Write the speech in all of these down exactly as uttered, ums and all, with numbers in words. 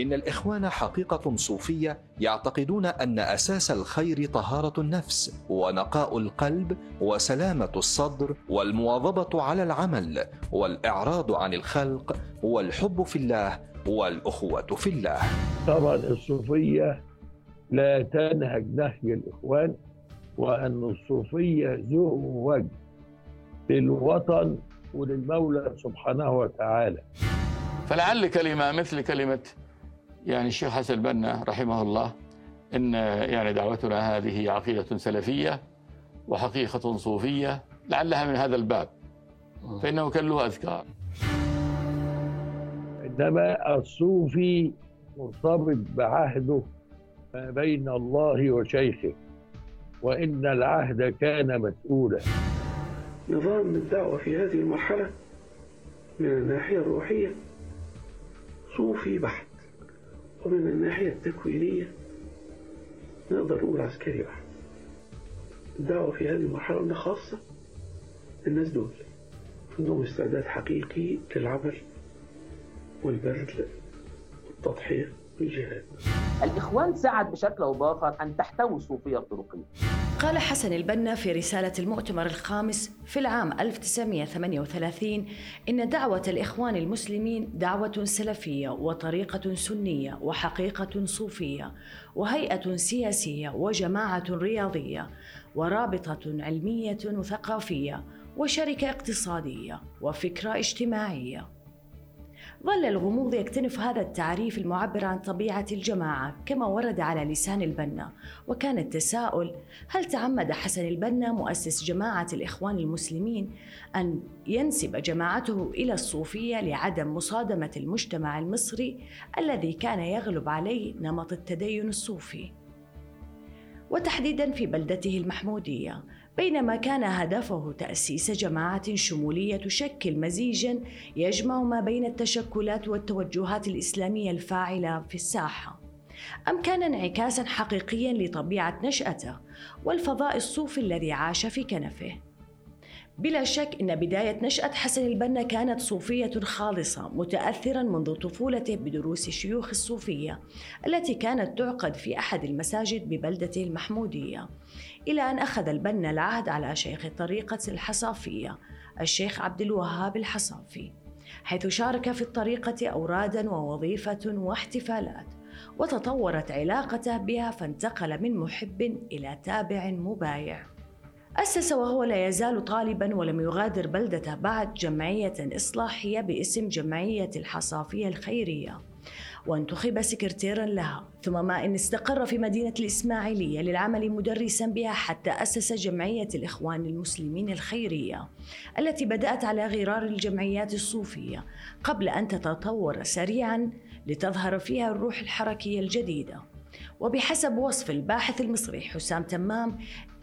إن الإخوان حقيقة صوفية يعتقدون أن أساس الخير طهارة النفس ونقاء القلب وسلامة الصدر والمواظبة على العمل والإعراض عن الخلق والحب في الله والأخوة في الله. طبعا الصوفية لا تنهج نهج الإخوان، وأن الصوفية زوج للوطن وللمولى سبحانه وتعالى. فلعل كلمة مثل كلمة يعني الشيخ حسن البنا رحمه الله إن يعني دعوتنا هذه عقيدة سلفية وحقيقة صوفية، لعلها من هذا الباب، فإنه كان له أذكار. إنما الصوفي مرتبط بعهده ما بين الله وشيخه، وإن العهد كان مسؤولا. نظام الدعوة في هذه المرحلة من الناحية الروحية صوفي بحت، ومن الناحية التكوينية نقدر نقول عسكري بحت. الدعوة في هذه المرحلة إنها خاصة الناس دول عندهم استعداد حقيقي للعمل والبذل والتضحية والجهاد. الإخوان ساعد بشكل أو بآخر أن تحتوي الصوفية الطرقية. قال حسن البنا في رسالة المؤتمر الخامس في العام ألف وتسعمائة وثمانية وثلاثين إن دعوة الإخوان المسلمين دعوة سلفية وطريقة سنية وحقيقة صوفية وهيئة سياسية وجماعة رياضية ورابطة علمية وثقافية وشركة اقتصادية وفكرة اجتماعية. ظل الغموض يكتنف هذا التعريف المعبر عن طبيعة الجماعة كما ورد على لسان البنا، وكان التساؤل هل تعمد حسن البنا مؤسس جماعة الإخوان المسلمين أن ينسب جماعته إلى الصوفية لعدم مصادمة المجتمع المصري الذي كان يغلب عليه نمط التدين الصوفي، وتحديداً في بلدته المحمودية، بينما كان هدفه تأسيس جماعة شمولية تشكل مزيجاً يجمع ما بين التشكلات والتوجهات الإسلامية الفاعلة في الساحة، أم كان انعكاساً حقيقياً لطبيعة نشأته والفضاء الصوفي الذي عاش في كنفه؟ بلا شك إن بداية نشأة حسن البنا كانت صوفية خالصة، متأثراً منذ طفولته بدروس شيوخ الصوفية التي كانت تعقد في أحد المساجد ببلدته المحمودية، إلى أن أخذ البنا العهد على شيخ الطريقة الحصافية الشيخ عبد الوهاب الحصافي، حيث شارك في الطريقة أورادا ووظيفة واحتفالات، وتطورت علاقته بها فانتقل من محب إلى تابع مبايع. أسس وهو لا يزال طالباً ولم يغادر بلدته بعد جمعية إصلاحية باسم جمعية الحصافية الخيرية، وانتخب سكرتيراً لها، ثم ما إن استقر في مدينة الإسماعيلية للعمل مدرساً بها حتى أسس جمعية الإخوان المسلمين الخيرية التي بدأت على غرار الجمعيات الصوفية قبل أن تتطور سريعاً لتظهر فيها الروح الحركية الجديدة. وبحسب وصف الباحث المصري حسام تمام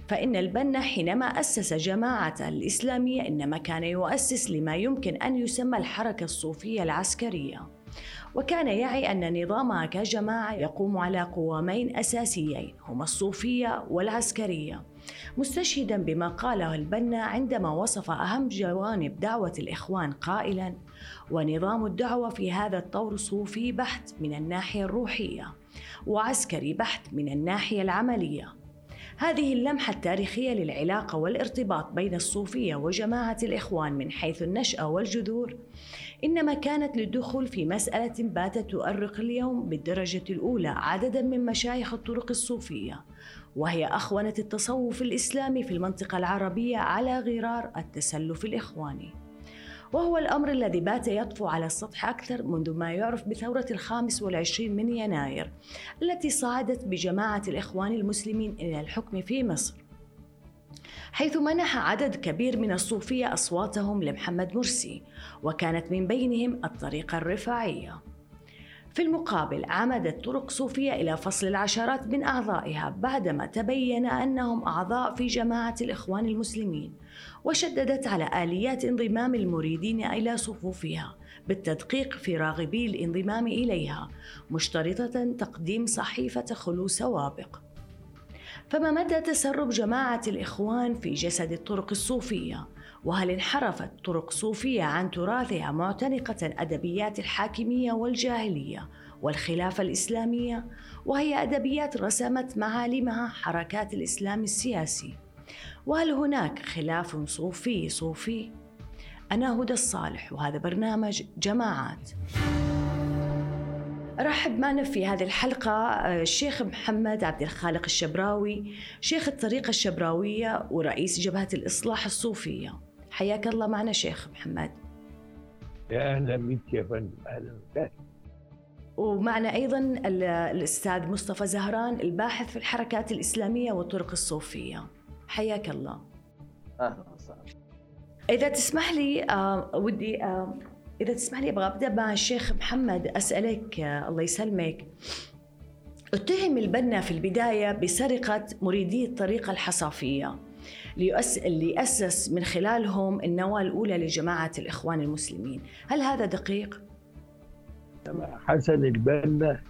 فإن البنا حينما أسس جماعة الإسلامية إنما كان يؤسس لما يمكن أن يسمى الحركة الصوفية العسكرية، وكان يعي أن نظامها كجماعة يقوم على قوامين أساسيين هما الصوفية والعسكرية، مستشهدا بما قاله البنا عندما وصف أهم جوانب دعوة الإخوان قائلا: ونظام الدعوة في هذا الطور صوفي بحت من الناحية الروحية وعسكري بحت من الناحية العملية. هذه اللمحة التاريخية للعلاقة والارتباط بين الصوفية وجماعة الإخوان من حيث النشأة والجذور إنما كانت للدخول في مسألة باتت تؤرق اليوم بالدرجة الأولى عدداً من مشايخ الطرق الصوفية، وهي أخونة التصوف الإسلامي في المنطقة العربية على غرار التسلف الإخواني، وهو الأمر الذي بات يطفو على السطح أكثر منذ ما يعرف بثورة الخامس والعشرين من يناير التي صعدت بجماعة الإخوان المسلمين إلى الحكم في مصر، حيث منح عدد كبير من الصوفية أصواتهم لمحمد مرسي، وكانت من بينهم الطريقة الرفاعية. في المقابل عمدت طرق صوفية إلى فصل العشرات من أعضائها بعدما تبين أنهم أعضاء في جماعة الإخوان المسلمين، وشددت على آليات انضمام المريدين إلى صفوفها بالتدقيق في راغبي الانضمام إليها، مشترطة تقديم صحيفة خلو سوابق. فما مدى تسرب جماعة الإخوان في جسد الطرق الصوفية؟ وهل انحرفت طرق صوفية عن تراثها معتنقة أدبيات الحاكمية والجاهلية والخلافة الإسلامية، وهي أدبيات رسمت معالمها حركات الإسلام السياسي. وهل هناك خلاف صوفي صوفي؟ أنا هدى الصالح وهذا برنامج جماعات. أرحب معنا في هذه الحلقة الشيخ محمد عبد الخالق الشبراوي، شيخ الطريقة الشبراوية ورئيس جبهة الإصلاح الصوفية. حياك الله معنا شيخ محمد. يا أهلا بك يا فندم. أهلا وسهلا. ومعنا أيضا الأستاذ مصطفى زهران، الباحث في الحركات الإسلامية والطرق الصوفية. حياك الله. أهلا وسهلا. إذا تسمح لي آه ودي آه إذا تسمح لي أبغى أبدأ مع الشيخ محمد. أسألك آه الله يسلمك، اتهم البنا في البداية بسرقة مريدي الطريقة الحصافية اللي أسس من خلالهم النواة الأولى لجماعة الإخوان المسلمين، هل هذا دقيق؟ حسن البنا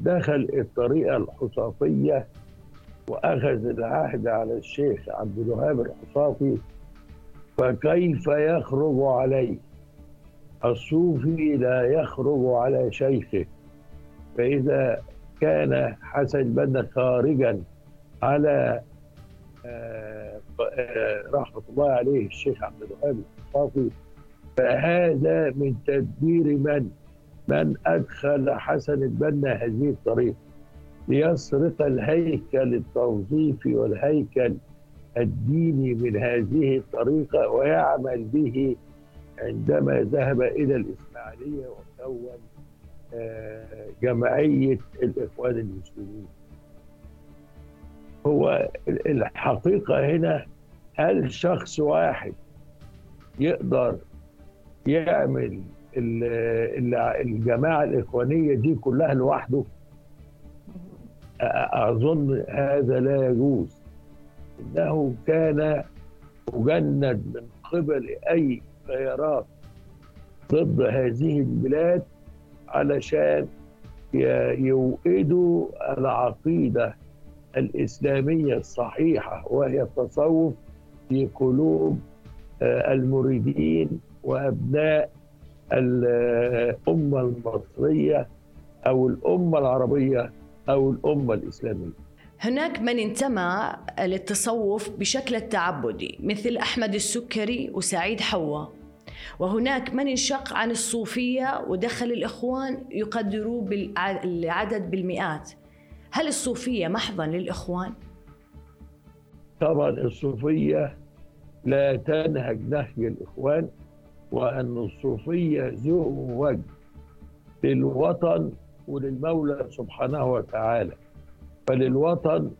دخل الطريقة الحصافية وأخذ العهد على الشيخ عبد الوهاب الحصافي، فكيف يخرج عليه؟ الصوفي لا يخرج على شيخه. فإذا كان حسن البنا خارجا على رحمة الله عليه الشيخ عبد الوهاب الحصافي، فهذا من تدبير من من أدخل حسن البنا هذه الطريقة ليسرق الهيكل التوظيفي والهيكل الديني من هذه الطريقة ويعمل به. عندما ذهب إلى الإسماعيلية وكون جمعية الإخوان المسلمين، هو الحقيقة هنا هل شخص واحد يقدر يعمل الجماعة الإخوانية دي كلها لوحده؟ أظن هذا لا يجوز. إنه كان مجند من قبل أي خيارات ضد هذه البلاد علشان يوئدوا العقيدة الإسلامية الصحيحة وهي التصوف في قلوب المريدين وأبناء الأمة المصرية أو الأمة العربية أو الأمة الإسلامية. هناك من انتمى للتصوف بشكل التعبدي مثل أحمد السكري وسعيد حوا، وهناك من انشق عن الصوفية ودخل الإخوان يقدروا بالعدد بالمئات. هل الصوفية محضاً للإخوان؟ طبعاً الصوفية لا تنهج نهج الإخوان، وأن الصوفية ذو وجه للوطن وللمولى سبحانه وتعالى. فللوطن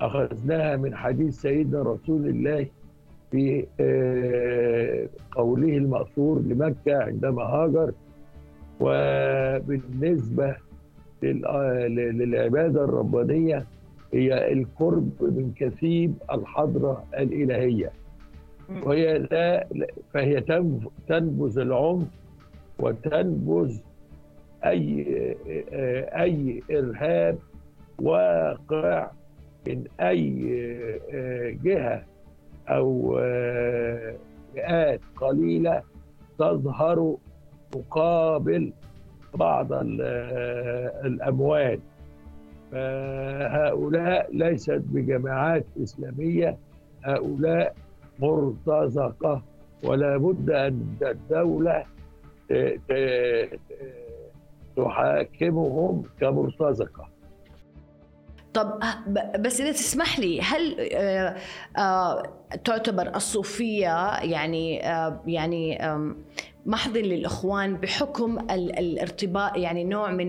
أخذناها من حديث سيدنا رسول الله في قوله المأثور لمكة عندما هاجر. وبالنسبة للعبادة الربانية هي القرب من كثيب الحضرة الإلهية، وهي لا فهي تنبذ العنف وتنبذ أي أي إرهاب واقع من أي جهة أو فئات قليلة تظهر مقابل بعض الأموال. فهؤلاء ليست بجماعات إسلامية، هؤلاء مرتزقة، ولا بد أن الدولة تحاكمهم كمرتزقة. طب بس إذا تسمح لي، هل آآ آآ تعتبر الصوفية يعني آآ يعني آآ محضن للإخوان بحكم الارتباط، يعني نوع من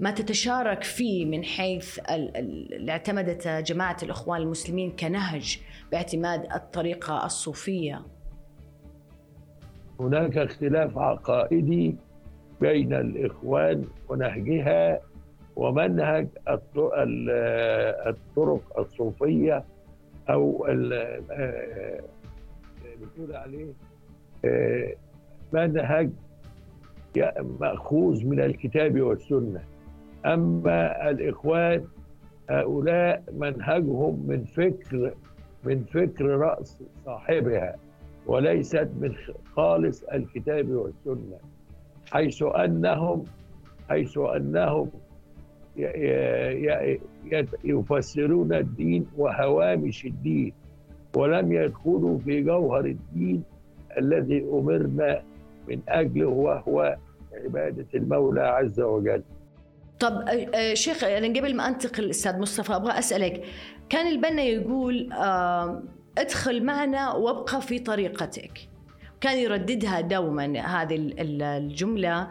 ما تتشارك فيه من حيث اللي اعتمدت جماعة الإخوان المسلمين كنهج باعتماد الطريقة الصوفية؟ هناك اختلاف عقائدي بين الإخوان ونهجها ومنهج الطرق الصوفية أو بتقول عليه منهج مأخوذ من الكتاب والسنة. أما الإخوان هؤلاء منهجهم من فكر من فكر رأس صاحبها، وليست من خالص الكتاب والسنة، حيث أنهم حيث أنهم يفسرون الدين وهوامش الدين ولم يدخلوا في جوهر الدين الذي أمرنا من أجله وهو عبادة المولى عز وجل. طب شيخ، أنا قبل ما أنتقل للأستاذ مصطفى أبغى أسألك، كان البنا يقول ادخل معنا وابقى في طريقتك، كان يرددها دوما هذه الجملة،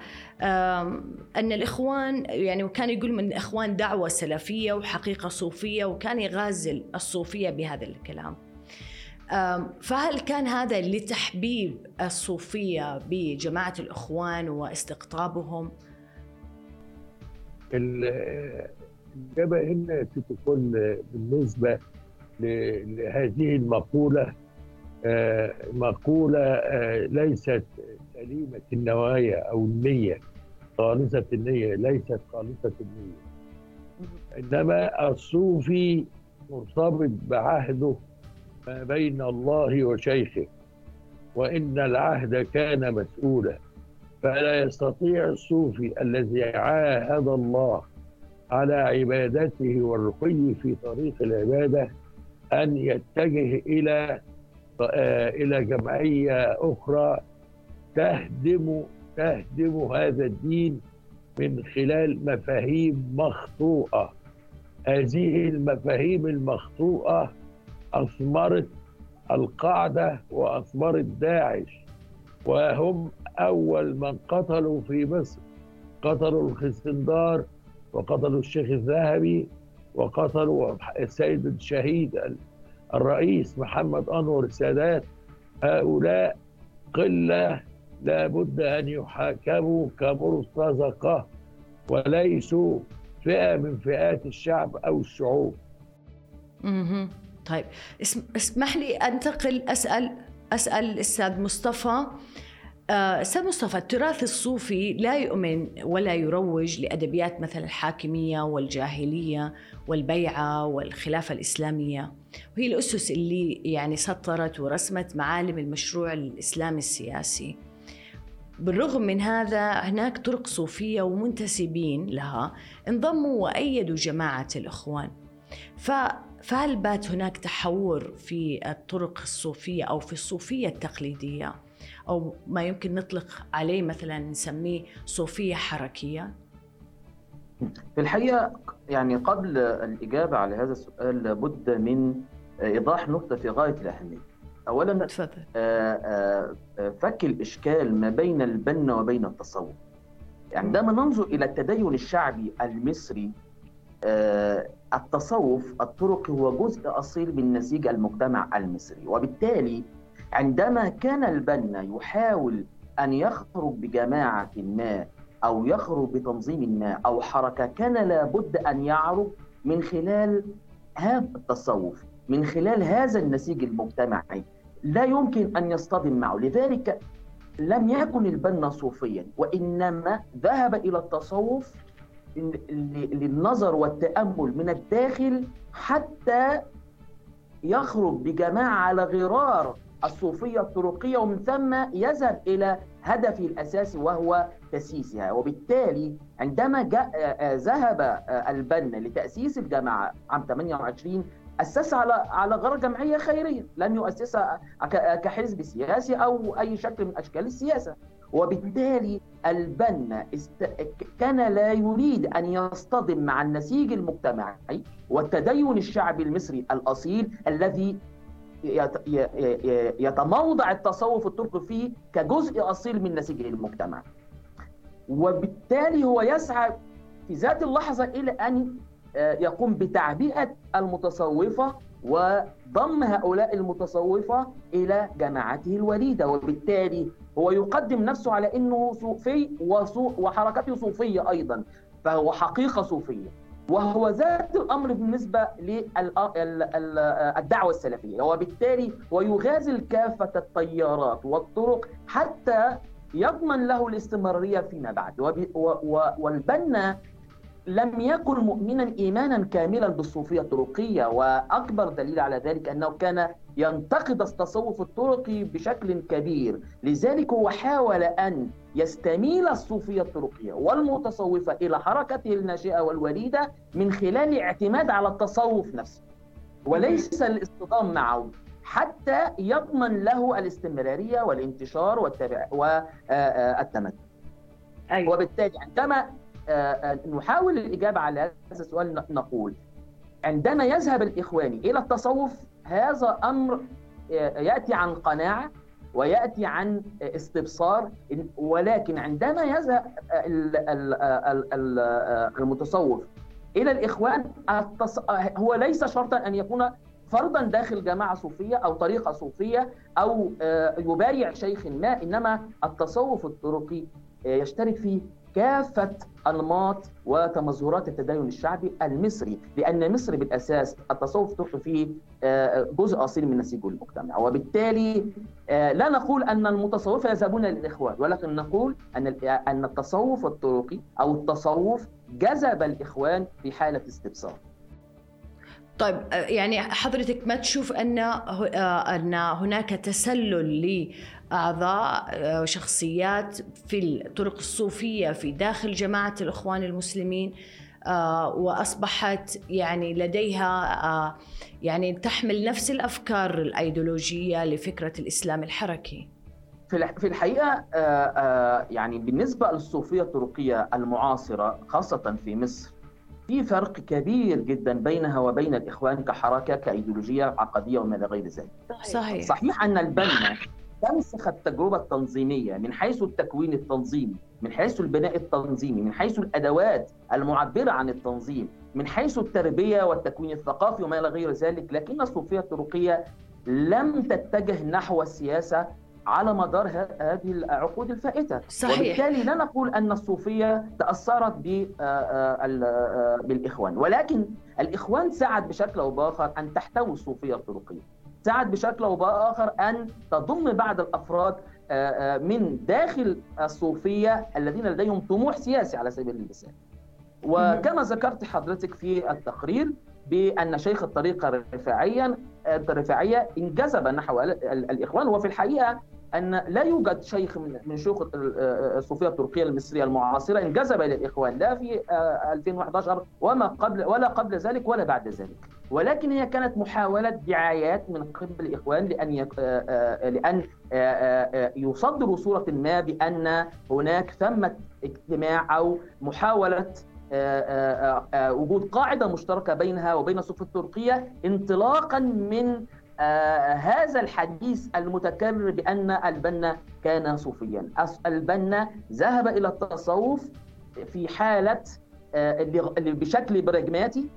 أن الإخوان يعني، وكان يقول من الإخوان دعوة سلفية وحقيقة صوفية، وكان يغازل الصوفية بهذا الكلام. فهل كان هذا لتحبيب الصوفية بجماعة الإخوان واستقطابهم؟ الإجابة هنا تكون بالنسبة لهذه المقولة مقولة ليست سليمة النوايا أو النية خالصة النية، ليست خالصة النية، إنما الصوفي مرتبط بعهده ما بين الله وشيخه، وإن العهد كان مسؤولا، فلا يستطيع الصوفي الذي عاهد الله على عبادته والرقي في طريق العبادة أن يتجه إلى إلى جمعية أخرى تهدم تهدم هذا الدين من خلال مفاهيم مخطوئة. هذه المفاهيم المخطوئة أثمرت القاعدة وأثمرت داعش، وهم أول من قتلوا في مصر، قتلوا الخزندار وقتلوا الشيخ الذهبي وقتلوا السيد الشهيد الرئيس محمد أنور السادات. هؤلاء قلة لا بد أن يحاكموا كمرتزقة وليسوا فئة من فئات الشعب أو الشعوب. مم. طيب اسمح لي أنتقل أسأل أسأل الأستاذ مصطفى. أستاذ مصطفى، التراث الصوفي لا يؤمن ولا يروج لأدبيات مثل الحاكمية والجاهلية والبيعة والخلافة الإسلامية، وهي الأسس اللي يعني سطرت ورسمت معالم المشروع الإسلامي السياسي. بالرغم من هذا هناك طرق صوفية ومنتسبين لها انضموا وأيدوا جماعة الإخوان، ف فهل بات هناك تحور في الطرق الصوفية أو في الصوفية التقليدية، أو ما يمكن نطلق عليه مثلاً نسميه صوفية حركية؟ في الحقيقة يعني قبل الإجابة على هذا السؤال لابد من إيضاح نقطة في غاية الأهمية. أولاً فك الإشكال ما بين البنا وبين التصوف. عندما ننظر إلى التدين الشعبي المصري، التصوف الطرقي هو جزء أصيل من نسيج المجتمع المصري، وبالتالي عندما كان البنا يحاول أن يخرج بجماعة ما أو يخرج بتنظيم ما أو حركة، كان لابد أن يعرج من خلال هذا التصوف، من خلال هذا النسيج المجتمعي، لا يمكن أن يصطدم معه. لذلك لم يكن البنا صوفيا، وإنما ذهب إلى التصوف للنظر والتأمل من الداخل حتى يخرج بجماعة على غرار الصوفية الطرقية، ومن ثم يذهب إلى هدفه الأساسي وهو تأسيسها. وبالتالي عندما ذهب البنا لتأسيس الجماعة عام ثمانية وعشرين أسس على على غرار جمعية خيرية، لم يؤسسها كحزب سياسي أو أي شكل من أشكال السياسة. وبالتالي البنا كان لا يريد أن يصطدم مع النسيج المجتمعي والتدين الشعبي المصري الأصيل الذي يتموضع التصوف التركي فيه كجزء أصيل من نسيج المجتمع، وبالتالي هو يسعى في ذات اللحظة إلى أن يقوم بتعبئة المتصوفة وضم هؤلاء المتصوفة إلى جماعته الوليدة، وبالتالي هو يقدم نفسه على أنه صوفي وحركته صوفية أيضا، فهو حقيقة صوفية. وهو ذات الأمر بالنسبة للدعوة السلفية، وبالتالي ويغازل كافة التيارات والطرق حتى يضمن له الاستمرارية فيما بعد. والبنا لم يكن مؤمنا إيمانا كاملا بالصوفية الطرقية، وأكبر دليل على ذلك أنه كان ينتقد التصوف الطرقي بشكل كبير. لذلك هو حاول أن يستميل الصوفية الطرقية والمتصوفة إلى حركته الناشئة والوليدة من خلال اعتماد على التصوف نفسه وليس الاصطدام معه، حتى يضمن له الاستمرارية والانتشار والتمدن. أيوة. وبالتالي عندما نحاول الإجابة على هذا السؤال نقول عندما يذهب الإخواني إلى التصوف هذا أمر يأتي عن قناعة ويأتي عن استبصار، ولكن عندما يذهب المتصوف إلى الإخوان هو ليس شرطا أن يكون فرضا داخل جماعة صوفية أو طريقة صوفية أو يبايع شيخ ما، إنما التصوف الطرقي يشترك فيه كافة أنماط وتمظهرات التدين الشعبي المصري، لأن مصر بالأساس التصوف تحت فيه جزء أصيل من نسيج المجتمع. وبالتالي لا نقول أن المتصوف يذهبون للإخوان، ولكن نقول أن التصوف الطرقي أو التصوف جذب الإخوان في حالة استبصار. طيب، يعني حضرتك ما تشوف أن هناك تسلل لأعضاء شخصيات في الطرق الصوفية في داخل جماعة الإخوان المسلمين، وأصبحت يعني لديها يعني تحمل نفس الأفكار الأيديولوجية لفكرة الإسلام الحركي؟ في الحقيقة يعني بالنسبة للصوفية الطرقية المعاصرة خاصة في مصر في فرق كبير جدا بينها وبين الإخوان كحركة كأيديولوجية عقدية وماذا غير ذلك. صحيح. صحيح أن البنا تنسخ التجربة التنظيمية من حيث التكوين التنظيمي، من حيث البناء التنظيمي، من حيث الأدوات المعبرة عن التنظيم، من حيث التربية والتكوين الثقافي وما إلى غير ذلك، لكن الصوفية الطرقية لم تتجه نحو السياسة على مدار هذه العقود الفائتة. صحيح. وبالتالي لا نقول أن الصوفية تأثرت بالإخوان، ولكن الإخوان ساعد بشكل أو بآخر أن تحتوي الصوفية الطرقية، ساعد بشكل أو بآخر أن تضم بعض الأفراد من داخل الصوفية الذين لديهم طموح سياسي على سبيل المثال. وكما ذكرت حضرتك في التقرير بأن شيخ الطريقة الرفاعية الرفاعية انجذب نحو الإخوان، وفي الحقيقة أن لا يوجد شيخ من شيوخ الصوفية التركية المصرية المعاصرة انجذب إلى الإخوان، لا في ألفين وأحد عشر وما قبل ولا قبل ذلك ولا بعد ذلك، ولكن هي كانت محاولة دعايات من قبل الإخوان لأن يق... لأن يصدروا صورة ما بأن هناك ثمة اجتماع أو محاولة وجود قاعدة مشتركة بينها وبين الصوفية التركية انطلاقا من هذا الحديث المتكرر بأن البنا كان صوفيا. البنا ذهب إلى التصوف في حالة بشكل براجماتي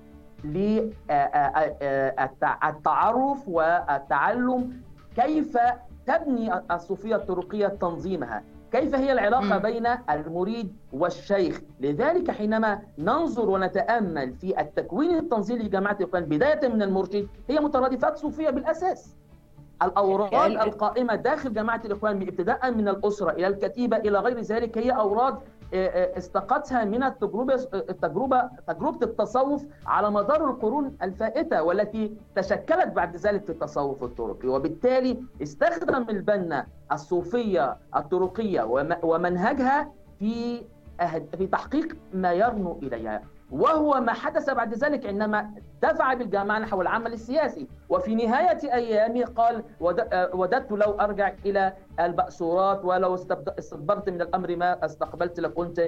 للتعرف والتعلم كيف تبني الصوفية التركية تنظيمها، كيف هي العلاقة بين المريد والشيخ. لذلك حينما ننظر ونتأمل في التكوين التنظيمي لجماعة الإخوان بداية من المرشد هي مترادفات صوفية بالأساس. الأوراد القائمة داخل جماعة الإخوان ابتداء من الأسرة إلى الكتيبة إلى غير ذلك هي أوراد استقتها من التجربة التجربة تجربة التصوف على مدار القرون الفائتة والتي تشكلت بعد ذلك في التصوف الطرقي. وبالتالي استخدم البنا الصوفية الطرقية ومنهجها في في تحقيق ما يرنو إليها، وهو ما حدث بعد ذلك عندما دفع بالجماعة نحو العمل السياسي. وفي نهاية أيامه قال وددت لو أرجع إلى البأسورات ولو استدبرت من الأمر ما استقبلت لكنت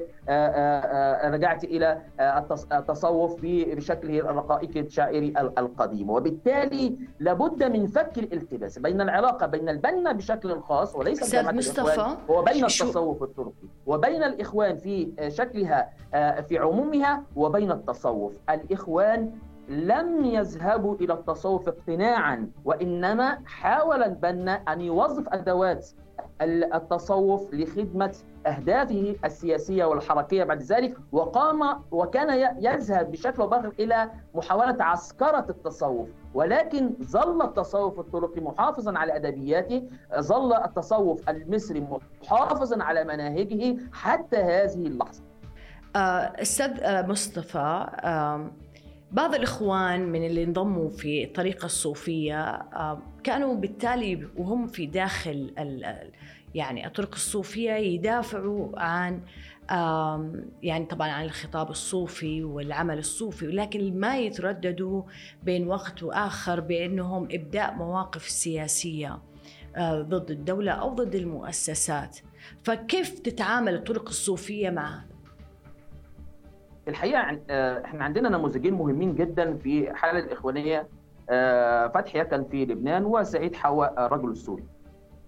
رجعت إلى التصوف بشكله الرقائقي الشاعري القديم. وبالتالي لابد من فك الالتباس بين العلاقة بين البنا بشكل خاص وليس جماعة الإخوان وبين التصوف التركي وبين الإخوان في شكلها في عمومها وبين التصوف. الإخوان لم يذهبوا إلى التصوف اقتناعاً، وإنما حاول البنا أن يوظف أدوات التصوف لخدمة أهدافه السياسية والحركية بعد ذلك، وقام وكان يذهب بشكل باغر إلى محاولة عسكرة التصوف. ولكن ظل التصوف الطرقي محافظاً على أدبياته، ظل التصوف المصري محافظاً على مناهجه حتى هذه اللحظة. الأستاذ مصطفى بعض الإخوان من اللي انضموا في الطريقة الصوفية كانوا بالتالي وهم في داخل يعني الطريقة الصوفية يدافعوا عن يعني طبعاً عن الخطاب الصوفي والعمل الصوفي، ولكن ما يترددوا بين وقت وآخر بأنهم إبداء مواقف سياسية ضد الدولة أو ضد المؤسسات. فكيف تتعامل الطرق الصوفية مع هذا؟ الحقيقة احنا عندنا نموذجين مهمين جدا في حالة الإخوانية، فتحي كان في لبنان وسعيد حواء الرجل السوري.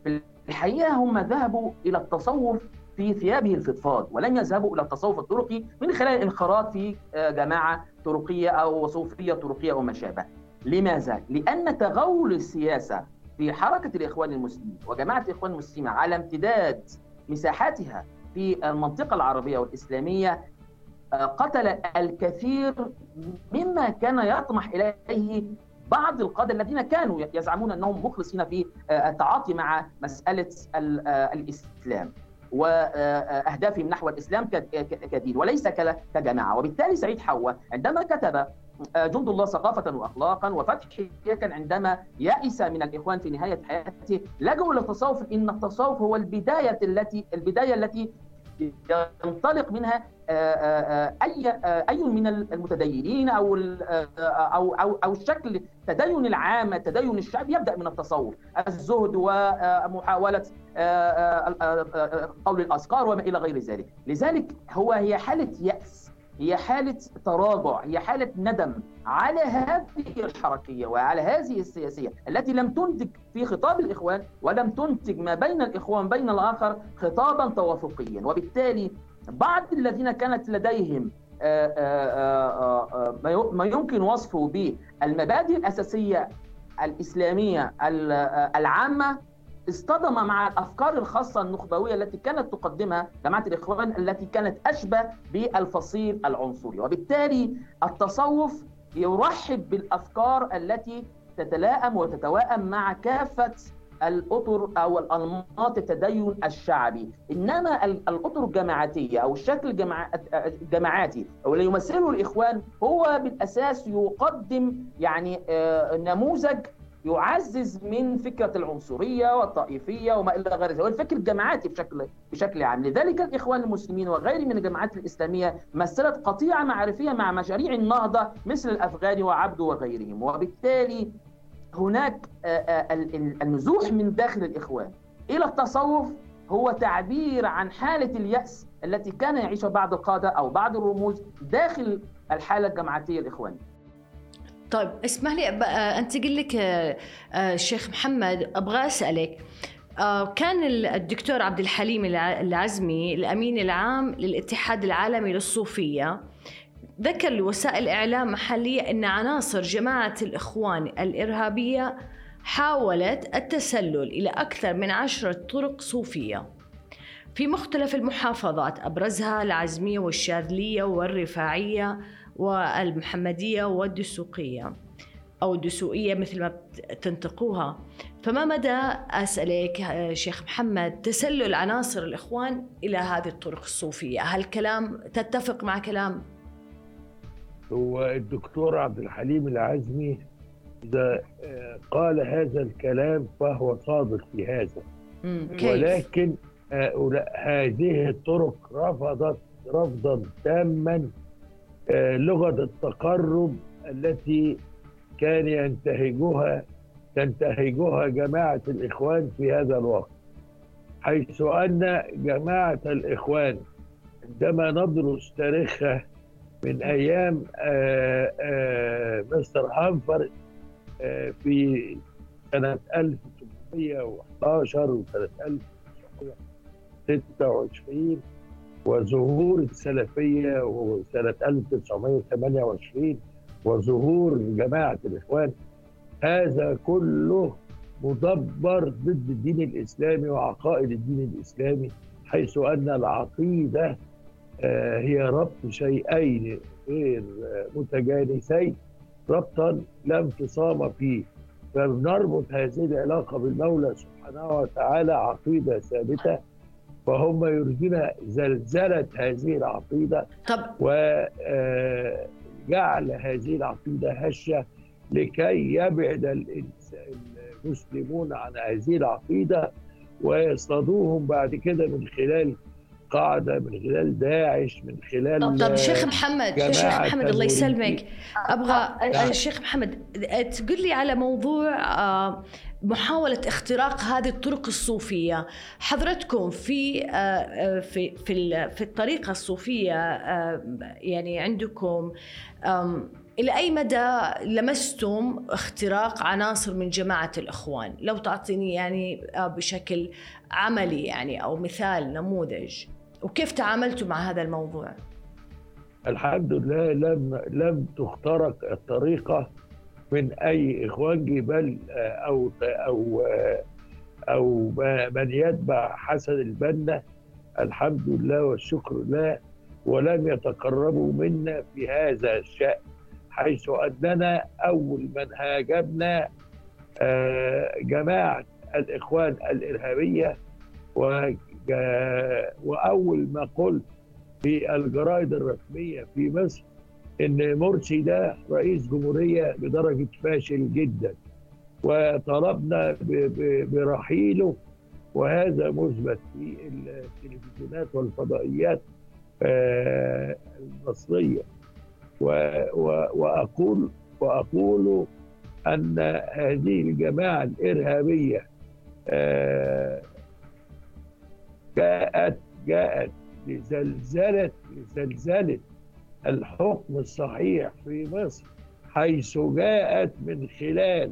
في الحقيقة هم ذهبوا إلى التصوف في ثيابه الفضفاض ولم يذهبوا إلى التصوف الطرقي من خلال الانخراط في جماعة طرقية أو صوفية طرقية أو ما شابه. لماذا؟ لأن تغول السياسة في حركة الإخوان المسلمين وجماعة الإخوان المسلمين على امتداد مساحاتها في المنطقة العربية والإسلامية قتل الكثير مما كان يطمح إليه بعض القادة الذين كانوا يزعمون أنهم مخلصين في التعاطي مع مسألة الإسلام وأهدافهم نحو الإسلام كدين وليس كجماعة. وبالتالي سعيد حوا عندما كتب جند الله ثقافة وأخلاقا وفتحي كان عندما يأس من الإخوان في نهاية حياته لجوا للتصوف. إن التصوف هو البداية التي البداية التي ينطلق منها أي أي من المتدينين أو أو أو أو الشكل التدين العام التدين الشعبي يبدأ من التصوف، الزهد ومحاولة قول الأذكار وما إلى غير ذلك. لذلك هو هي حالة يأس، هي حالة تراجع، هي حالة ندم على هذه الحركية وعلى هذه السياسية التي لم تنتج في خطاب الإخوان ولم تنتج ما بين الإخوان بين الآخر خطابا توافقيا. وبالتالي بعض الذين كانت لديهم ما يمكن وصفه بالمبادئ الأساسية الإسلامية العامة اصطدم مع الأفكار الخاصة النخبوية التي كانت تقدمها جماعة الإخوان التي كانت أشبه بالفصيل العنصري. وبالتالي التصوف يرحب بالأفكار التي تتلائم وتتواءم مع كافة الأطر أو الأنماط التدين الشعبي، إنما الأطر الجماعاتية أو الشكل الجماعاتي أو اللي يمثله الإخوان هو بالأساس يقدم يعني نموذج يعزز من فكرة العنصرية والطائفية وما إلى غير ذلك، والفكر الجماعاتي بشكل بشكل عام. لذلك الإخوان المسلمين وغير من الجماعات الإسلامية مثلت قطيعة معرفية مع مشاريع النهضة مثل الأفغاني وعبده وغيرهم. وبالتالي هناك النزوح من داخل الإخوان إلى التصوف هو تعبير عن حالة اليأس التي كان يعيشها بعض القادة أو بعض الرموز داخل الحالة الجماعاتية الإخوانية. طيب اسمح لي أنت قل لك الشيخ محمد، أبغى أسألك، كان الدكتور عبد الحليم العزمي الأمين العام للاتحاد العالمي للصوفية ذكر لوسائل إعلام محلية أن عناصر جماعة الإخوان الإرهابية حاولت التسلل إلى أكثر من عشرة طرق صوفية في مختلف المحافظات أبرزها العزمية والشاذلية والرفاعية والمحمدية والدسوقية أو الدسوقية مثل ما تنطقوها. فما مدى أسألك شيخ محمد تسلل عناصر الإخوان إلى هذه الطرق الصوفية؟ هل كلام تتفق مع كلام؟ هو الدكتور عبد الحليم العزمي إذا قال هذا الكلام فهو صادق في هذا، ولكن هذه الطرق رفضت رفضا تاما لغة التقرب التي كان ينتهجها تنتهجها جماعة الإخوان في هذا الوقت، حيث أن جماعة الإخوان عندما ندرس تاريخها من أيام آآ آآ مستر هامفر في سنة ألف وتسعمائة وأحد عشر وسنة ألف وتسعمائة وستة وعشرين وظهور السلفية وسنة ألف وتسعمائة وثمانية وعشرين وظهور جماعة الإخوان، هذا كله مدبر ضد الدين الإسلامي وعقائد الدين الإسلامي، حيث أن العقيدة هي ربط شيئين غير متجانسين ربطا لا انفصام فيه. فنربط هذه العلاقة بالمولى سبحانه وتعالى عقيدة ثابتة فهم يريدون زلزلة هذه العقيدة طب. وجعل هذه العقيدة هشة لكي يبعد المسلمون عن هذه العقيدة ويصطادوهم بعد كده من خلال قاعدة، من خلال داعش، من خلال طب, طب شيخ محمد شيخ محمد الله يسلمك، أبغى الشيخ محمد تقول لي على موضوع محاولة اختراق هذه الطرق الصوفية. حضرتكم في في في في الطريقة الصوفية يعني عندكم إلى أي مدى لمستم اختراق عناصر من جماعة الإخوان؟ لو تعطيني يعني بشكل عملي يعني أو مثال نموذج، وكيف تعاملتوا مع هذا الموضوع؟ الحمد لله لم لم تخترق الطريقة من أي إخوانجي، بل أو أو أو من يتبع حسن البنا الحمد لله والشكر لله، ولم يتقربوا منا في هذا الشأن، حيث أننا أول من هاجمنا جماعة الإخوان الإرهابية، وأول ما قلت في الجرائد الرسمية في مصر إن مرسي ده رئيس جمهورية بدرجة فاشل جدا، وطلبنا برحيله، وهذا مثبت في التلفزيونات والفضائيات المصرية. وأقول وأقول أن هذه الجماعة الإرهابية جاءت جاءت لزلزلة لزلزلة الحكم الصحيح في مصر، حيث جاءت من خلال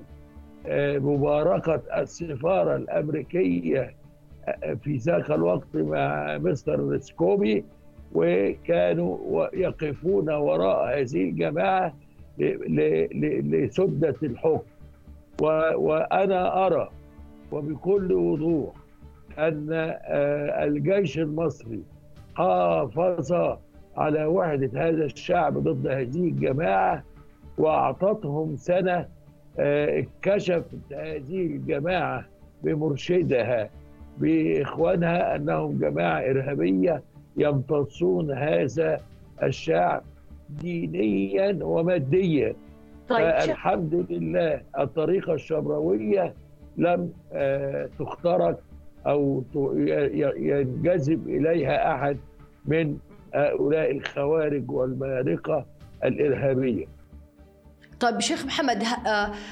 مباركة السفارة الأمريكية في ذاك الوقت مع مستر سكوبي، وكانوا يقفون وراء هذه الجماعة لسدة الحكم. وأنا أرى وبكل وضوح أن الجيش المصري حافظ على وحدة هذا الشعب ضد هذه الجماعة، وأعطتهم سنة. اكتشفت هذه الجماعة بمرشدها بإخوانها أنهم جماعة إرهابية يمتصون هذا الشعب دينيا وماديا. طيب فالحمد لله الطريقة الشبراوية لم تخترق أو ينجذب إليها أحد من هؤلاء الخوارج والمارقة الإرهابية. طيب شيخ محمد،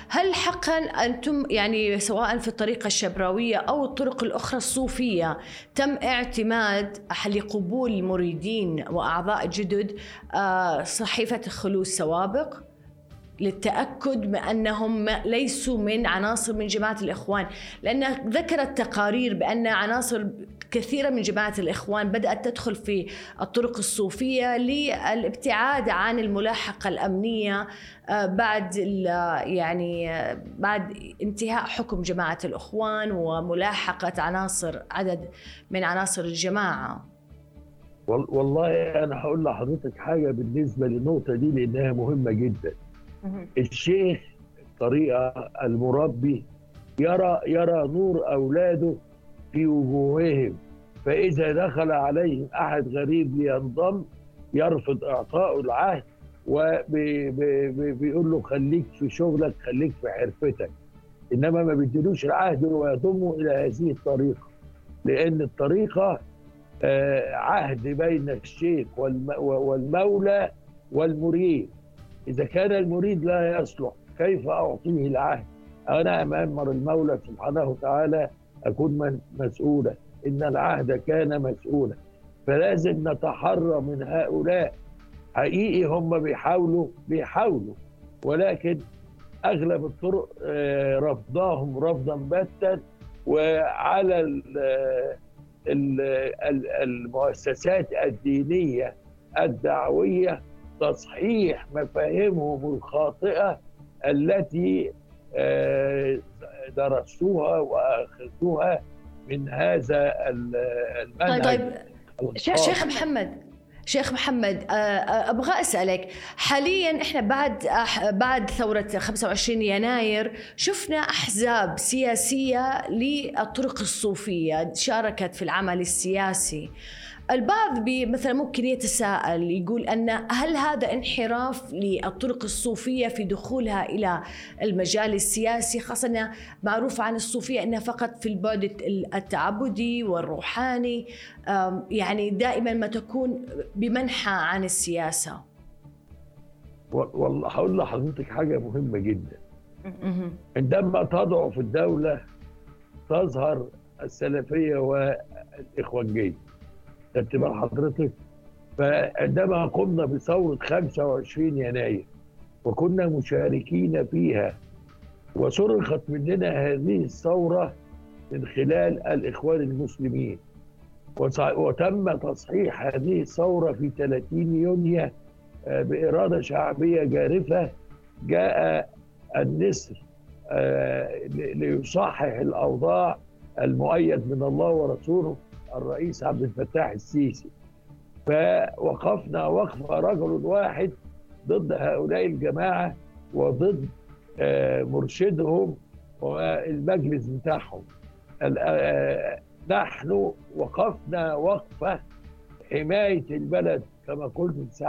هل حقا أنتم يعني سواء في الطريقة الشبراوية أو الطرق الأخرى الصوفية تم اعتماد لقبول المريدين وأعضاء جدد صحيفة الخلوص سوابق للتأكد من أنهم ليسوا من عناصر من جماعة الإخوان؟ لأن ذكرت تقارير بأن عناصر كثيرة من جماعة الإخوان بدأت تدخل في الطرق الصوفية للابتعاد عن الملاحقة الأمنية بعد يعني بعد انتهاء حكم جماعة الإخوان وملاحقة عناصر عدد من عناصر الجماعة. والله أنا هقول لحضرتك حاجة بالنسبة للنقطة دي لأنها مهمة جدا. الشيخ الطريقة المربي يرى يرى نور أولاده في وجوههم، فإذا دخل عليهم أحد غريب لينضم يرفض إعطاءه العهد وبيقول له خليك في شغلك، خليك في حرفتك، إنما ما بيديلوش العهد ويضمه إلى هذه الطريقة، لأن الطريقة عهد بين الشيخ والمولى والمريد. إذا كان المريد لا يصلح كيف أعطيه العهد؟ أنا أمر المولى سبحانه وتعالى أكون مسؤولا، إن العهد كان مسؤولا، فلازم نتحرى من هؤلاء. حقيقي هم بيحاولوا بيحاولوا ولكن أغلب الطرق رفضاهم رفضا باتا، وعلى المؤسسات الدينية الدعوية تصحيح مفاهيمهم الخاطئة التي درسوها وأخذوها من هذا المنهج. طيب شيخ محمد شيخ محمد، ابغى اسالك حاليا احنا بعد بعد ثوره خمسة وعشرين يناير شفنا احزاب سياسيه للطرق الصوفيه شاركت في العمل السياسي. البعض مثلا ممكن يتساءل يقول أن هل هذا انحراف للطرق الصوفية في دخولها إلى المجال السياسي، خاصة معروف عن الصوفية أنها فقط في البعد التعبدي والروحاني، يعني دائما ما تكون بمنحى عن السياسة. والله هقول لحضرتك حاجة مهمة جدا، عندما تضعف الدولة تظهر السلفية والإخوانية. تتبع حضرتك، فعندما قمنا بثورة خمسة وعشرين يناير وكنا مشاركين فيها وصرخت مننا هذه الثورة من خلال الإخوان المسلمين، وتم تصحيح هذه الثورة في ثلاثين يونيو بإرادة شعبية جارفة. جاء النسر ليصحح الأوضاع المؤيد من الله ورسوله الرئيس عبد الفتاح السيسي، فوقفنا وقف رجل واحد ضد هؤلاء الجماعة وضد مرشدهم والمجلس بتاعهم. نحن وقفنا وقفة حماية البلد، كما قلت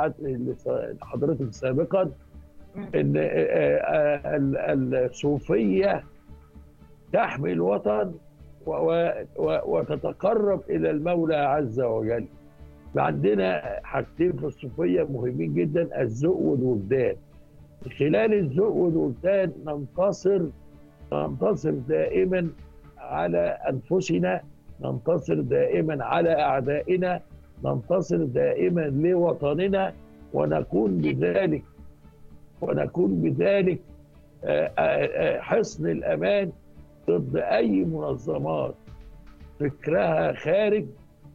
لحضرتك سابقا إن الصوفية تحمي الوطن وتتقرب إلى المولى عز وجل. عندنا حاجتين في الصوفية مهمين جدا، الذوق والوجدان. خلال الذوق والوجدان ننتصر ننتصر دائما على أنفسنا، ننتصر دائما على أعدائنا، ننتصر دائما لوطننا، ونكون بذلك ونكون بذلك حصن الأمان ضد أي منظمات فكرها خارج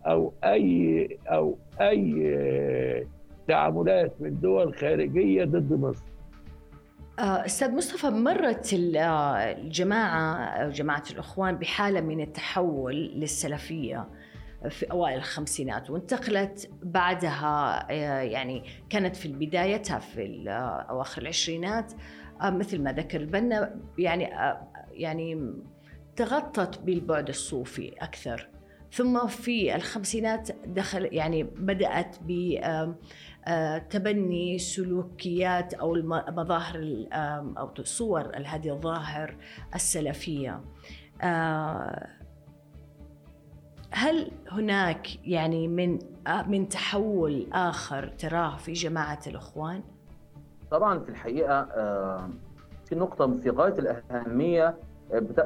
أو أي أو أي تعاملات من دول خارجية ضد مصر. أستاذ مصطفى، مرت الجماعة جماعة الإخوان بحالة من التحول للسلفية في أوائل الخمسينات، وانتقلت بعدها، يعني كانت في بدايتها في أواخر العشرينات مثل ما ذكر البنا، يعني يعني تغطت بالبعد الصوفي أكثر، ثم في الخمسينات دخل يعني بدأت بتبني سلوكيات أو المظاهر أو صور هذه الظاهر السلفية. هل هناك يعني من من تحول آخر تراه في جماعة الإخوان؟ طبعا في الحقيقة في نقطة في غاية الأهمية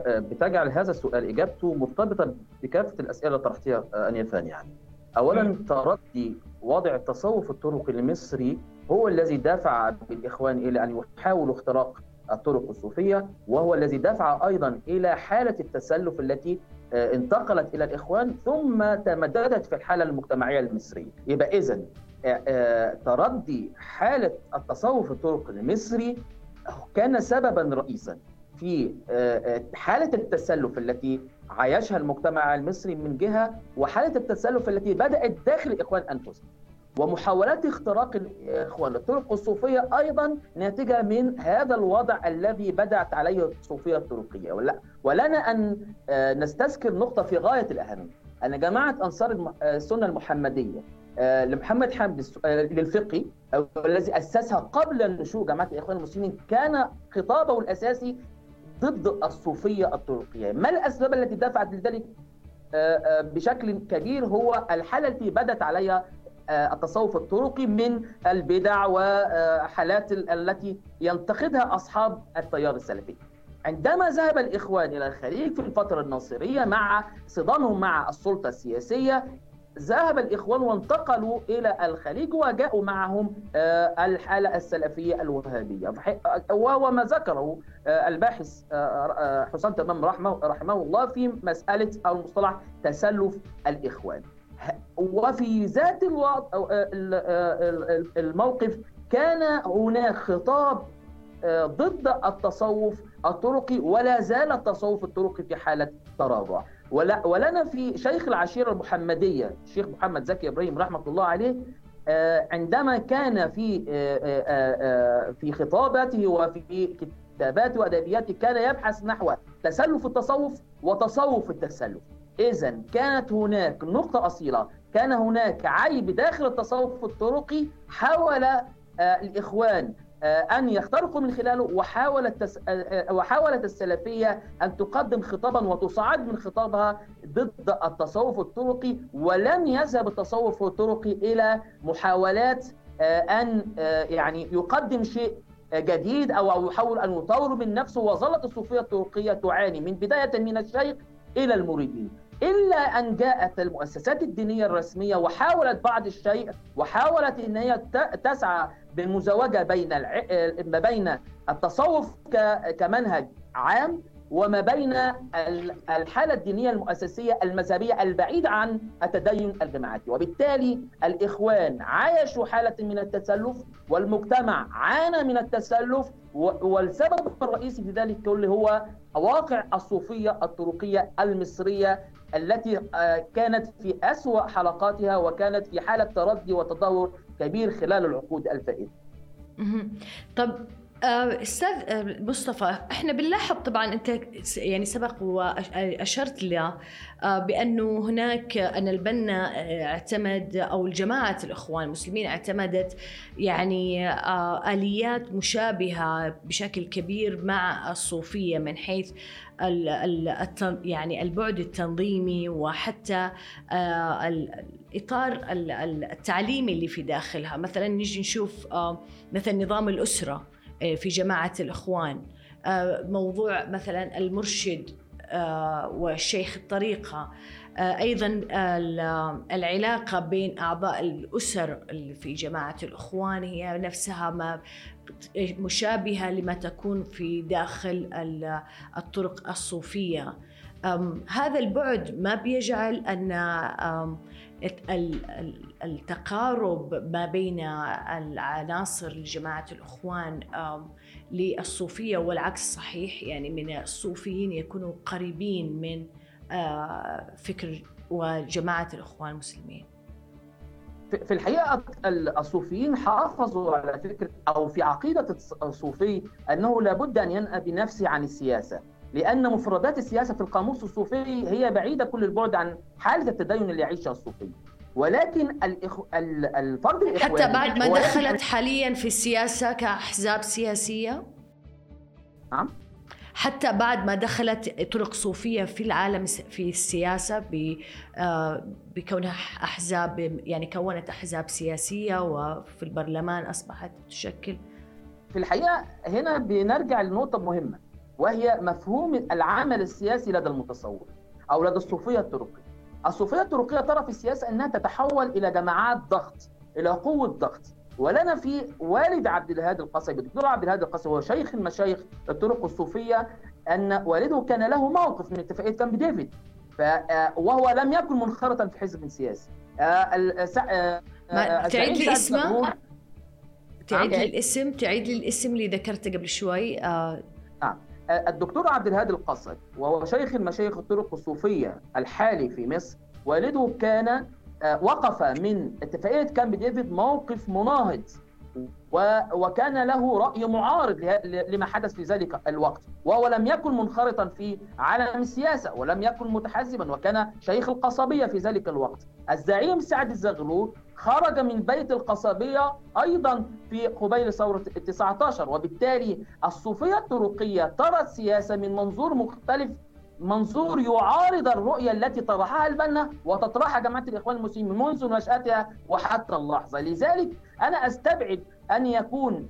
بتجعل هذا السؤال إجابته مرتبطة بكافة الأسئلة اللي طرحتها أنفا. يعني أولا تردي وضع التصوف الطرقي المصري هو الذي دفع بالإخوان إلى أن يحاولوا اختراق الطرق الصوفية، وهو الذي دفع أيضا إلى حالة التسلف التي انتقلت إلى الإخوان ثم تمددت في الحالة المجتمعية المصرية. يبقى إذن تردي حالة التصوف الطرقي المصري كان سبباً رئيساً في حالة التسلف التي عايشها المجتمع المصري من جهة، وحالة التسلف التي بدأت داخل الإخوان أنفسهم، ومحاولات اختراق الإخوان الطرق الصوفية أيضاً ناتجة من هذا الوضع الذي بدأت عليه الصوفية الطرقية. ولا ولنا أن نستذكر نقطة في غاية الأهمية، أن جماعة أنصار السنة المحمدية لمحمد حامد للفقي الذي أسسها قبل نشوء جماعة الإخوان المسلمين كان خطابه الأساسي ضد الصوفية الطرقية. ما الأسباب التي دفعت لذلك بشكل كبير؟ هو الحالة التي بدت عليها التصوف الطرقي من البدع وحالات التي ينتقدها أصحاب التيار السلفي. عندما ذهب الإخوان إلى الخليج في الفترة الناصرية مع صدامهم مع السلطة السياسية، ذهب الإخوان وانتقلوا إلى الخليج وجاءوا معهم الحالة السلفية الوهابية، وهو ما ذكره الباحث حسام تمام رحمه, رحمه الله في مسألة أو المصطلح تسلف الإخوان. وفي ذات الموقف كان هناك خطاب ضد التصوف الطرقي، ولا زال التصوف الطرقي في حالة تراجع. ولنا في شيخ العشيرة المحمدية الشيخ محمد زكي إبراهيم رحمة الله عليه عندما كان في في خطاباته وفي كتاباته وأدبياته كان يبحث نحو تسلف التصوف وتصوف التسلف. إذا كانت هناك نقطة أصيلة، كان هناك عيب داخل التصوف الطرقي حاول الإخوان أن يخترقوا من خلاله، وحاولت تس... وحاولت السلفية أن تقدم خطابا وتصعد من خطابها ضد التصوف الطرقي، ولم يذهب التصوف الطرقي إلى محاولات أن يعني يقدم شيء جديد أو يحاول أن يطور من نفسه. وظلت الصوفية الطرقية تعاني من بداية من الشيخ إلى المريدين، إلا أن جاءت المؤسسات الدينية الرسمية وحاولت بعض الشيء، وحاولت أن هي تسعى بالمزاوجة بين الع... ما بين التصوف ك... كمنهج عام وما بين الحالة الدينية المؤسسية المذهبية البعيدة عن التدين الجماعاتي. وبالتالي الإخوان عايشوا حالة من التسلف، والمجتمع عانى من التسلف، والسبب الرئيسي في ذلك كله هو واقع الصوفية الطرقية المصرية التي كانت في أسوأ حلقاتها وكانت في حالة تردي وتدهور كبير خلال العقود الفائتة. طب أستاذ مصطفى، إحنا بنلاحظ طبعاً أنت يعني سبق وأشرت لي بأنه هناك أن البنا اعتمد أو الجماعة الإخوان المسلمين اعتمدت يعني آليات مشابهة بشكل كبير مع الصوفية من حيث يعني البعد التنظيمي وحتى الإطار التعليمي اللي في داخلها. مثلاً نجي نشوف مثل نظام الأسرة في جماعة الإخوان، موضوع مثلا المرشد والشيخ الطريقة، أيضا العلاقة بين أعضاء الأسر اللي في جماعة الإخوان هي نفسها ما مشابهة لما تكون في داخل الطرق الصوفية. هذا البعد ما بيجعل أن التقارب ما بين العناصر لجماعة الإخوان للصوفية والعكس صحيح، يعني من الصوفيين يكونوا قريبين من فكر وجماعة الإخوان المسلمين. في الحقيقة الصوفيين حافظوا على فكرة أو في عقيدة الصوفي أنه لابد أن ينأى بنفسه عن السياسة، لأن مفردات السياسة في القاموس الصوفي هي بعيدة كل البعد عن حالة التدين اللي يعيشها الصوفي. ولكن الإخ... الفرد الإخواني حتى بعد ما دخلت حاليا في السياسة كأحزاب سياسية، نعم حتى بعد ما دخلت طرق صوفية في العالم في السياسة بكونها أحزاب، يعني كونت أحزاب سياسية وفي البرلمان أصبحت تشكل. في الحقيقة هنا بنرجع لنقطة مهمة، وهي مفهوم العمل السياسي لدى المتصور أو لدى الصوفية الطرقية. الصوفية الطرقية ترى في السياسة أنها تتحول إلى جماعات ضغط، إلى قوة ضغط. ولنا في والد عبد الهادي القصي، الدكتور عبد الهادي القصي هو شيخ المشايخ الطرق الصوفية، أن والده كان له موقف من اتفاقية كامب ديفيد، وهو لم يكن منخرطا في حزب سياسي. تعيد لي اسمه، تعيد لي الاسم تعيد لي الاسم اللي ذكرته قبل شوي. نعم، الدكتور عبد الهادي القصي وهو شيخ المشايخ الطرق الصوفية الحالي في مصر، والده كان وقف من اتفاقية كامب ديفيد موقف مناهض، وكان له رأي معارض لما حدث في ذلك الوقت، وهو لم يكن منخرطا في عالم السياسة ولم يكن متحزبا، وكان شيخ القصبية في ذلك الوقت. الزعيم سعد الزغلول خرج من بيت القصبية أيضا في قبيل ثورة تسعة عشر. وبالتالي الصوفية الطرقية ترى السياسة من منظور مختلف، منظور يعارض الرؤية التي طرحها البنا وتطرحها جماعة الإخوان المسلمين منذ نشأتها وحتى اللحظة. لذلك أنا أستبعد أن يكون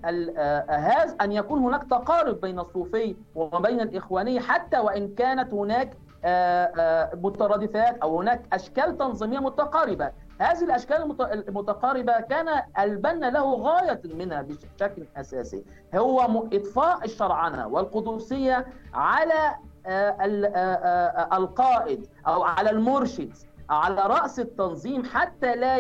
هذا أن يكون هناك تقارب بين الصوفي وبين الإخواني، حتى وإن كانت هناك مترادفات أو هناك أشكال تنظيمية متقاربة. هذه الأشكال المتقاربة كان البنا له غاية منها بشكل أساسي، هو إطفاء الشرعنة والقدسية على القائد أو على المرشد على رأس التنظيم، حتى لا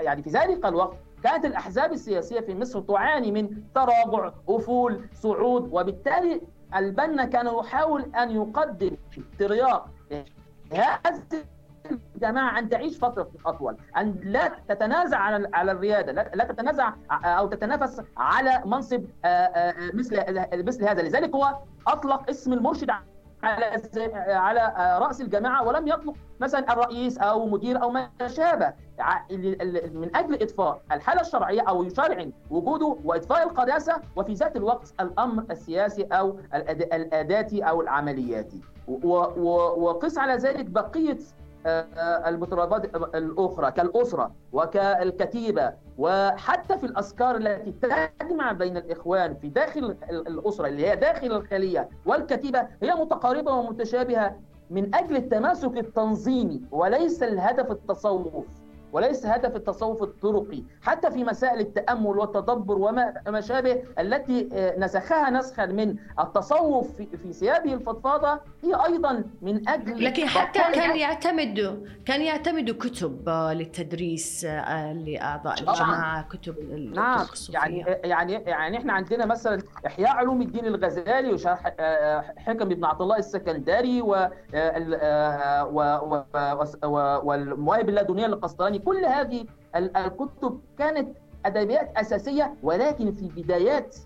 يعني في ذلك الوقت كانت الأحزاب السياسية في مصر تعاني من تراجع، أفول، صعود. وبالتالي البنا كان يحاول أن يقدم ترياق هذه الجماعه ان تعيش فتره اطول، ان لا تتنازع على على الرياده، لا تتنازع او تتنافس على منصب مثل مثل هذا. لذلك هو اطلق اسم المرشد على على راس الجماعه، ولم يطلق مثلا الرئيس او مدير او ما شابه، من اجل اطفاء الحاله الشرعيه او يشرع وجوده واطفاء القداسه، وفي ذات الوقت الامر السياسي او الاداتي او العملياتي. وقس على ذلك بقيه المترادفات الاخرى كالاسره وكالكتيبه، وحتى في الأسكار التي تجمع بين الإخوان في داخل الأسرة اللي هي داخل الخلية والكتيبة هي متقاربة ومتشابهة، من أجل التماسك التنظيمي وليس الهدف التصوف، وليس هدف التصوف الطرقي، حتى في مسائل التأمل والتدبر وما شابه التي نسخها نسخا من التصوف في سيابه الفضفاضة، هي أيضا من أجل. لكن حتى كان يعتمدوا كان يعتمدوا كتب للتدريس لأعضاء الجماعة، كتب الصوفية. يعني يعني يعني إحنا عندنا مثلا إحياء علوم الدين الغزالي وشرح حكم ابن عبد الله السكندري والمواهب اللادونية للقسطلاني، كل هذه الكتب كانت أدبيات أساسية. ولكن في بدايات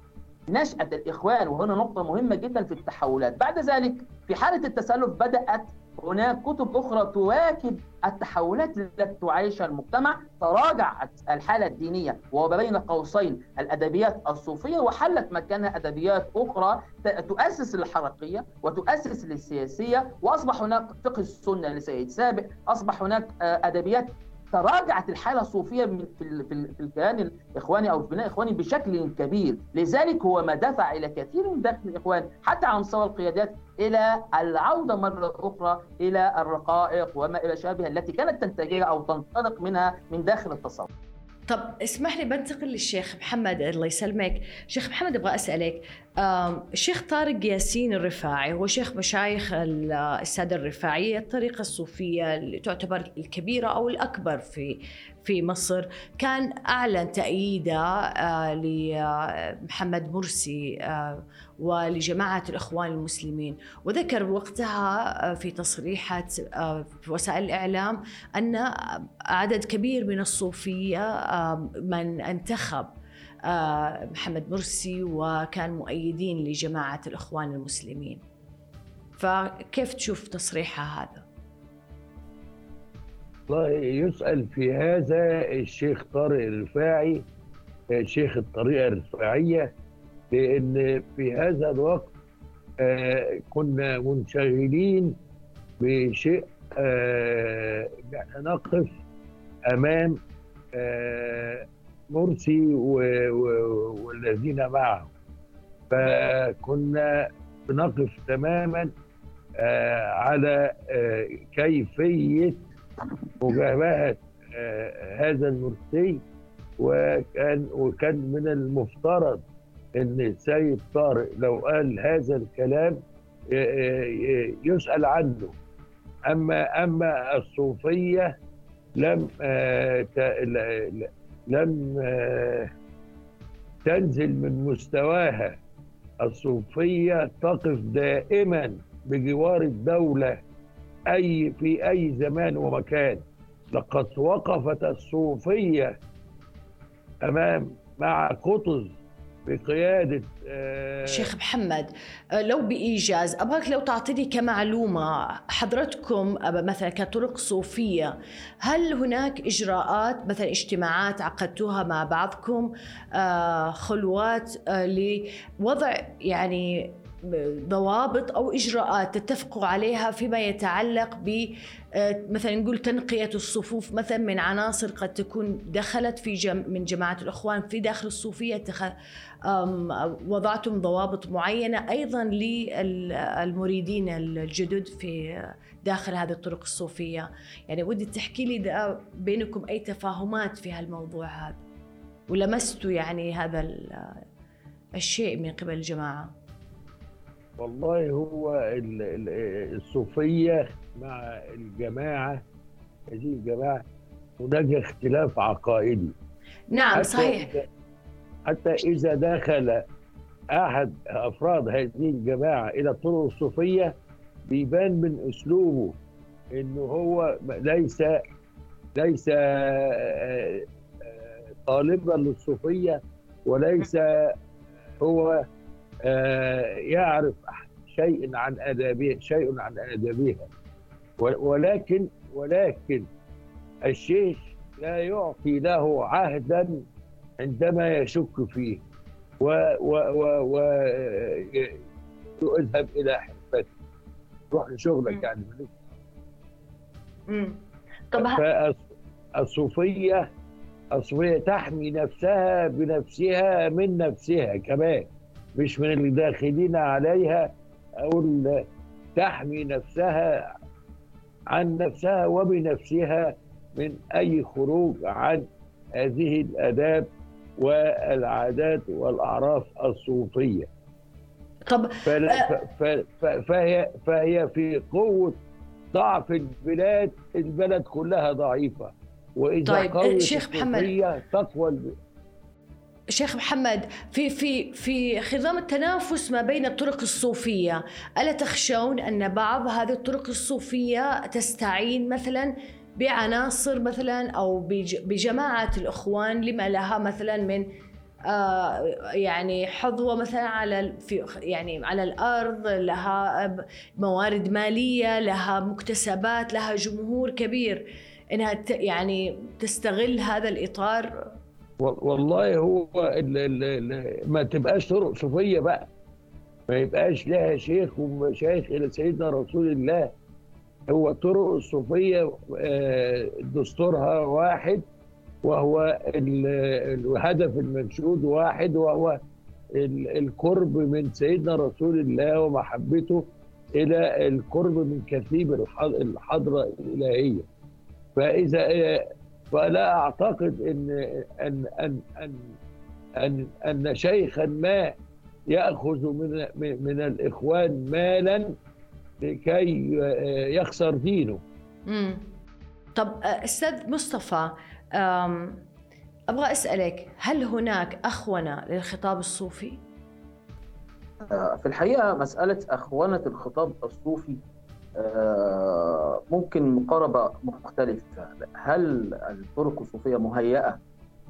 نشأة الإخوان، وهنا نقطة مهمة جدا في التحولات، بعد ذلك في حالة التسلف بدأت هناك كتب أخرى تواكب التحولات التي تعيشها المجتمع. تراجعت الحالة الدينية وبين قوسين الأدبيات الصوفية، وحلت مكانها أدبيات أخرى تؤسس للحركية وتؤسس للسياسية، وأصبح هناك فقه السنة لسيد سابق، أصبح هناك أدبيات. تراجعت الحالة الصوفية في الكيان الإخواني أو في بناء إخواني بشكل كبير. لذلك هو ما دفع إلى كثير من داخل الإخوان حتى على مستوى القيادات إلى العودة مرة أخرى إلى الرقائق وما إلى شابه التي كانت تنتجها أو تنطلق منها من داخل التصوف. طب اسمح لي بنتقل للشيخ محمد، الله يسلمك. شيخ محمد، أبغى أسألك، الشيخ طارق ياسين الرفاعي هو شيخ مشايخ السادة الرفاعية، الطريقة الصوفية اللي تعتبر الكبيرة أو الأكبر في في مصر، كان أعلن تأييده لمحمد مرسي ولجماعة الإخوان المسلمين، وذكر وقتها في تصريحات في وسائل الإعلام أن عدد كبير من الصوفية من انتخب محمد مرسي وكان مؤيدين لجماعة الإخوان المسلمين. فكيف تشوف تصريحها هذا؟ الله يسأل في هذا الشيخ طارق الرفاعي، شيخ الطريقة الرفاعية، لأن في هذا الوقت كنا منشغلين بشيء نقف أمام مرسي والذين معه، فكنا نقف تماما على كيفية مجابهة هذا المرسي. وكان وكان من المفترض ان السيد طارق لو قال هذا الكلام يسأل عنه. اما اما الصوفية لم لم تنزل من مستواها. الصوفية تقف دائما بجوار الدولة أي في أي زمان ومكان. لقد وقفت الصوفية أمام مع قطز بقيادة آه شيخ محمد. لو بإيجاز أبغاك لو تعطيني كمعلومة حضرتكم مثلا كطرق صوفية، هل هناك إجراءات مثلا اجتماعات عقدتوها مع بعضكم، آه خلوات، آه لوضع يعني ضوابط أو إجراءات تتفقوا عليها فيما يتعلق ب مثلا نقول تنقية الصفوف مثلا من عناصر قد تكون دخلت في جم من جماعة الإخوان في داخل الصوفية؟ تخ... وضعتم ضوابط معينة أيضا للمريدين الجدد في داخل هذه الطرق الصوفية؟ يعني ودي تحكي لي ده بينكم أي تفاهمات في هالموضوع هذا، ولمستوا يعني هذا الشيء من قبل الجماعة؟ والله هو الصوفية مع الجماعة، هذه الجماعة هناك اختلاف عقائدي. نعم حتى صحيح. إذا حتى إذا دخل أحد أفراد هذه الجماعة إلى الطرق الصوفية بيبان من أسلوبه انه هو ليس ليس طالبا للصوفية وليس هو يعرف شيء عن آدابها شيء عن آدابها ولكن ولكن الشيخ لا يعطي له عهدا عندما يشك فيه ويذهب إلى حرفته روح لشغلك يعني فالصوفية الصوفية تحمي نفسها بنفسها من نفسها كمان مش من اللي داخلين عليها أقول تحمي نفسها عن نفسها وبنفسها من أي خروج عن هذه الآداب والعادات والأعراف الصوفية. طب فهي, فهي في قوة ضعف البلاد البلد كلها ضعيفة وإذا طيب. قوة الصوفية تقوى البلد. شيخ محمد في في في خضم التنافس ما بين الطرق الصوفية ألا تخشون أن بعض هذه الطرق الصوفية تستعين مثلا بعناصر مثلا أو بجماعة الإخوان لما لها مثلا من آه يعني حظوة مثلا على في يعني على الأرض لها موارد مالية لها مكتسبات لها جمهور كبير إنها يعني تستغل هذا الإطار؟ والله هو ال ال ال ما تبقاش طرق صوفية بقى ما يبقاش لها شيخ ومشايخ إلى سيدنا رسول الله. هو الطرق الصوفية دستورها واحد وهو الهدف المنشود واحد وهو القرب من سيدنا رسول الله ومحبته إلى القرب من كتيب الحضرة الإلهية. فإذا فلا أعتقد أن أن أن أن أن شيخا ما يأخذ من من الإخوان مالا لكي يخسر دينه. مم. طب أستاذ مصطفى أبغى أسألك هل هناك أخونة للخطاب الصوفي؟ في الحقيقة مسألة أخونة الخطاب الصوفي ممكن مقاربة مختلفة. هل الطرق الصوفية مهيئة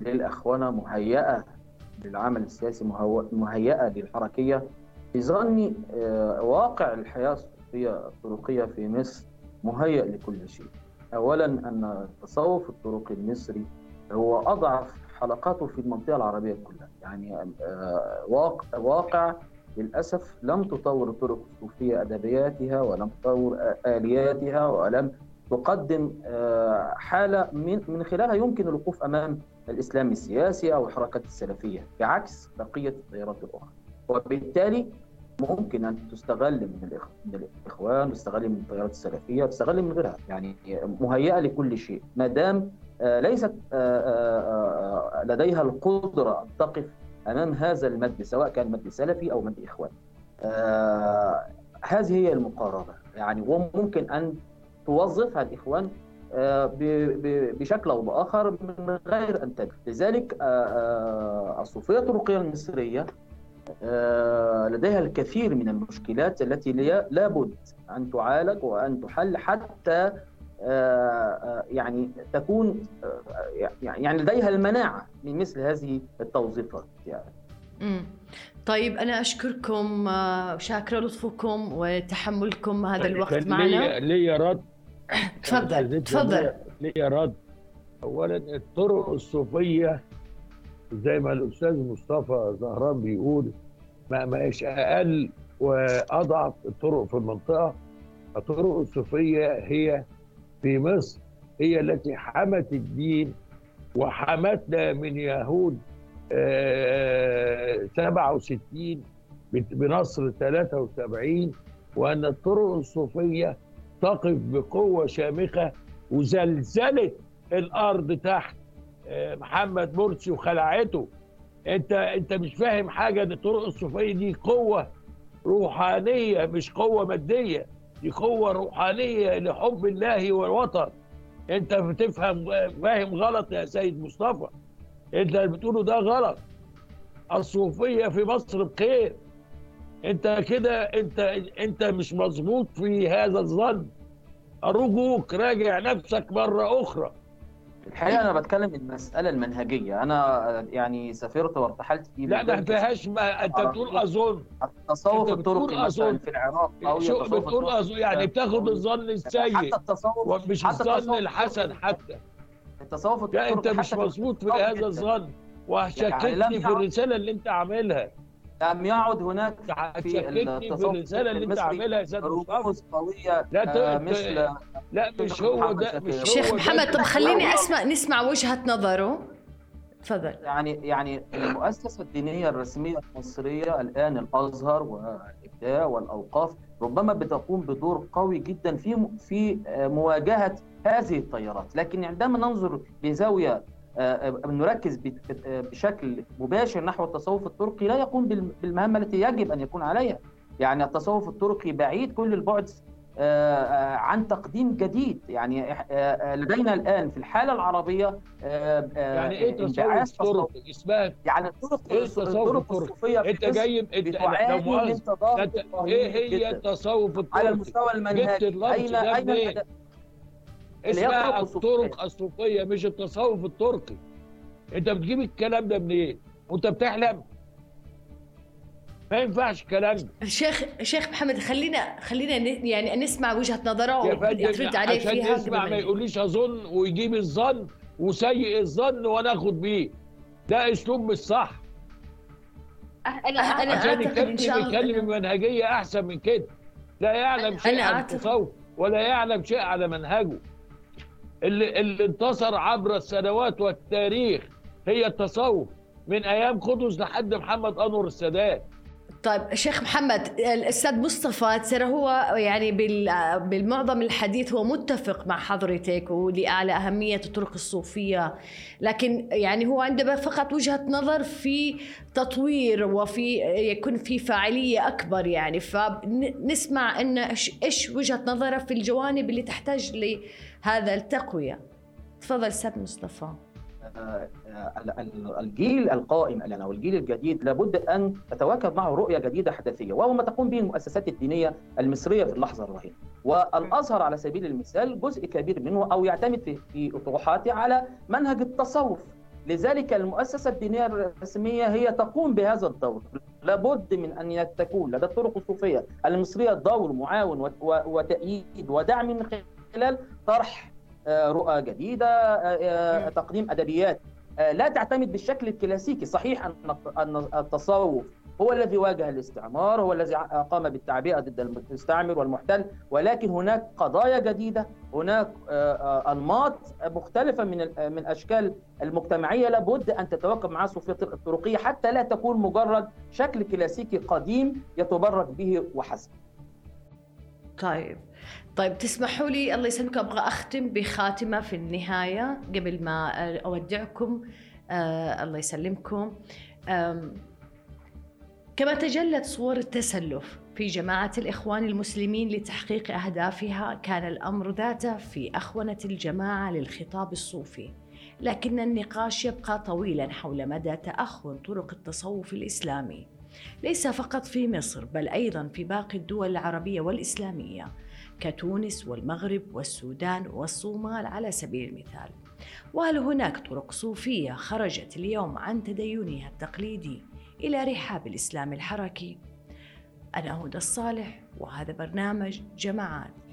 للأخوانة مهيئة للعمل السياسي مهيئة للحركية؟ في ظني واقع الحياة الصوفية الطرقية في مصر مهيئ لكل شيء. أولا أن التصوف الطرقي المصري هو أضعف حلقاته في المنطقة العربية كلها يعني واقع للأسف لم تطور الطرق الصوفية أدبياتها ولم تطور آلياتها ولم تقدم حالة من خلالها يمكن الوقوف أمام الإسلام السياسي أو الحركات السلفية بعكس بقية التيارات الأخرى. وبالتالي ممكن أن تستغل من الإخوان تستغل من التيارات السلفية تستغل من غيرها يعني مهيئة لكل شيء ما دام ليست لديها القدرة أن تقف أمام هذا المد سواء كان مد سلفي أو مد إخوان. آه هذه هي المقاربة يعني وممكن أن توظفها الإخوان آه ب ب بشكل أو بآخر من غير أن تدري. لذلك آه آه الصوفية الطرقية المصرية آه لديها الكثير من المشكلات التي لابد أن تعالج وأن تحل حتى آه يعني تكون آه يعني لديها المناعة من مثل هذه التوظيفات يعني. مم. طيب أنا أشكركم شاكرة لطفكم وتحملكم هذا الوقت معنا. لي رد تفضل تفضل لي رد. أولا الطرق الصوفية زي ما الأستاذ مصطفى زهران بيقول ما ماش أقل وأضعف الطرق في المنطقة. الطرق الصوفية هي في مصر هي التي حمت الدين وحمتنا من يهود سبعة وستين بنصر ثلاثة وسبعين وأن الطرق الصوفية تقف بقوة شامخة وزلزلت الأرض تحت محمد مرسي وخلعته. أنت أنت مش فاهم حاجة أن الطرق الصوفية دي قوة روحانية مش قوة مادية دي قوة روحانية لحب الله والوطن. انت بتفهم فاهم غلط يا سيد مصطفى انت اللي بتقوله ده غلط. الصوفية في مصر بخير انت كده انت انت مش مظبوط في هذا الظن. أرجوك راجع نفسك مرة أخرى. الحقيقة أنا بتكلم المسألة المنهجية، أنا يعني سافرت وارتحلت في لا ما انتهاش. أنت بتقول أظن التصوف الطرقي مثلا في العراق أو بتقول أظن، يعني بتاخد الظن السيء ومش الظن الحسن. حتى التصوف الطرقي أنت مش مظبوط في هذا الظن، وهشككني في الرسالة اللي أنت عاملها. لم يعد هناك في الرسالة اللي انت عاملها رموز قوية مثل لا, لا مش هو ده مش شيخ محمد. طب خليني اسمع نسمع وجهة نظره، تفضل. يعني يعني المؤسسة الدينية الرسمية المصرية الآن الأزهر والإبداع والأوقاف ربما بتقوم بدور قوي جدا في في مواجهة هذه التيارات، لكن عندما ننظر بزاوية نركز بشكل مباشر نحو التصوف التركي لا يقوم بالمهمة التي يجب أن يكون عليها. يعني التصوف التركي بعيد كل البعد عن تقديم جديد. يعني لدينا الآن في الحالة العربية يعني ايه تصوف تركي؟ اسمها يعني الطرق الصوفية. انت جاي ايه هي التصوف التركي على المستوى المنهجي؟ اين اين اسمها الطرق الصوفية مش التصوف التركي. انت بتجيب الكلام ده منين؟ إيه؟ وانت بتحلم؟ ما ينفعش الكلام ده. شيخ شيخ محمد خلينا خلينا يعني نسمع وجهة نظره وترد عليه فيها عشان نسمع، ما يقوليش اظن ويجيب الظن وسيء الظن وناخد بيه. ده اسلوب مش صح. انا انا عشان يتكلم منهجية احسن من كده. لا يعلم شيء عن التصوف ولا يعلم شيء على منهجه. اللي, اللي انتصر عبر السنوات والتاريخ هي التصوف من أيام قطز لحد محمد أنور السادات. طيب شيخ محمد، الأستاذ مصطفى ترى هو يعني بالمعظم الحديث هو متفق مع حضرتك ولأعلى أهمية الطرق الصوفية، لكن يعني هو عنده فقط وجهة نظر في تطوير وفي يكون في فاعلية أكبر. يعني فنسمع أن إيش وجهة نظره في الجوانب اللي تحتاج لهذا التقوية. تفضل أستاذ مصطفى. الجيل القائم الآن أو الجيل الجديد لابد أن تتواكب معه رؤية جديدة حداثية، وهو ما تقوم به المؤسسات الدينية المصرية في اللحظة الراهنة. والأزهر على سبيل المثال جزء كبير منه أو يعتمد في أطروحاته على منهج التصوف، لذلك المؤسسة الدينية الرسمية هي تقوم بهذا الدور. لابد من أن تكون لدى الطرق الصوفية المصرية دور معاون وتأييد ودعم من خلال طرح رؤى جديدة، تقديم أدبيات لا تعتمد بالشكل الكلاسيكي. صحيح أن التصوف هو الذي واجه الاستعمار، هو الذي قام بالتعبئة ضد المستعمر والمحتل، ولكن هناك قضايا جديدة، هناك أنماط مختلفة من من أشكال المجتمعية لابد أن تتواكب مع الصوفية الطرقية حتى لا تكون مجرد شكل كلاسيكي قديم يتبرك به وحسب. طيب طيب تسمحوا لي الله يسلمكم، أبغى أختم بخاتمة في النهاية قبل ما أودعكم. آه الله يسلمكم. كما تجلت صور التسلف في جماعة الإخوان المسلمين لتحقيق أهدافها، كان الأمر ذاته في أخونة الجماعة للخطاب الصوفي، لكن النقاش يبقى طويلا حول مدى تأخن طرق التصوف الإسلامي ليس فقط في مصر بل أيضا في باقي الدول العربية والإسلامية كتونس والمغرب والسودان والصومال على سبيل المثال. وهل هناك طرق صوفية خرجت اليوم عن تدينها التقليدي إلى رحاب الإسلام الحركي؟ أنا هدى الصالح وهذا برنامج جماعات.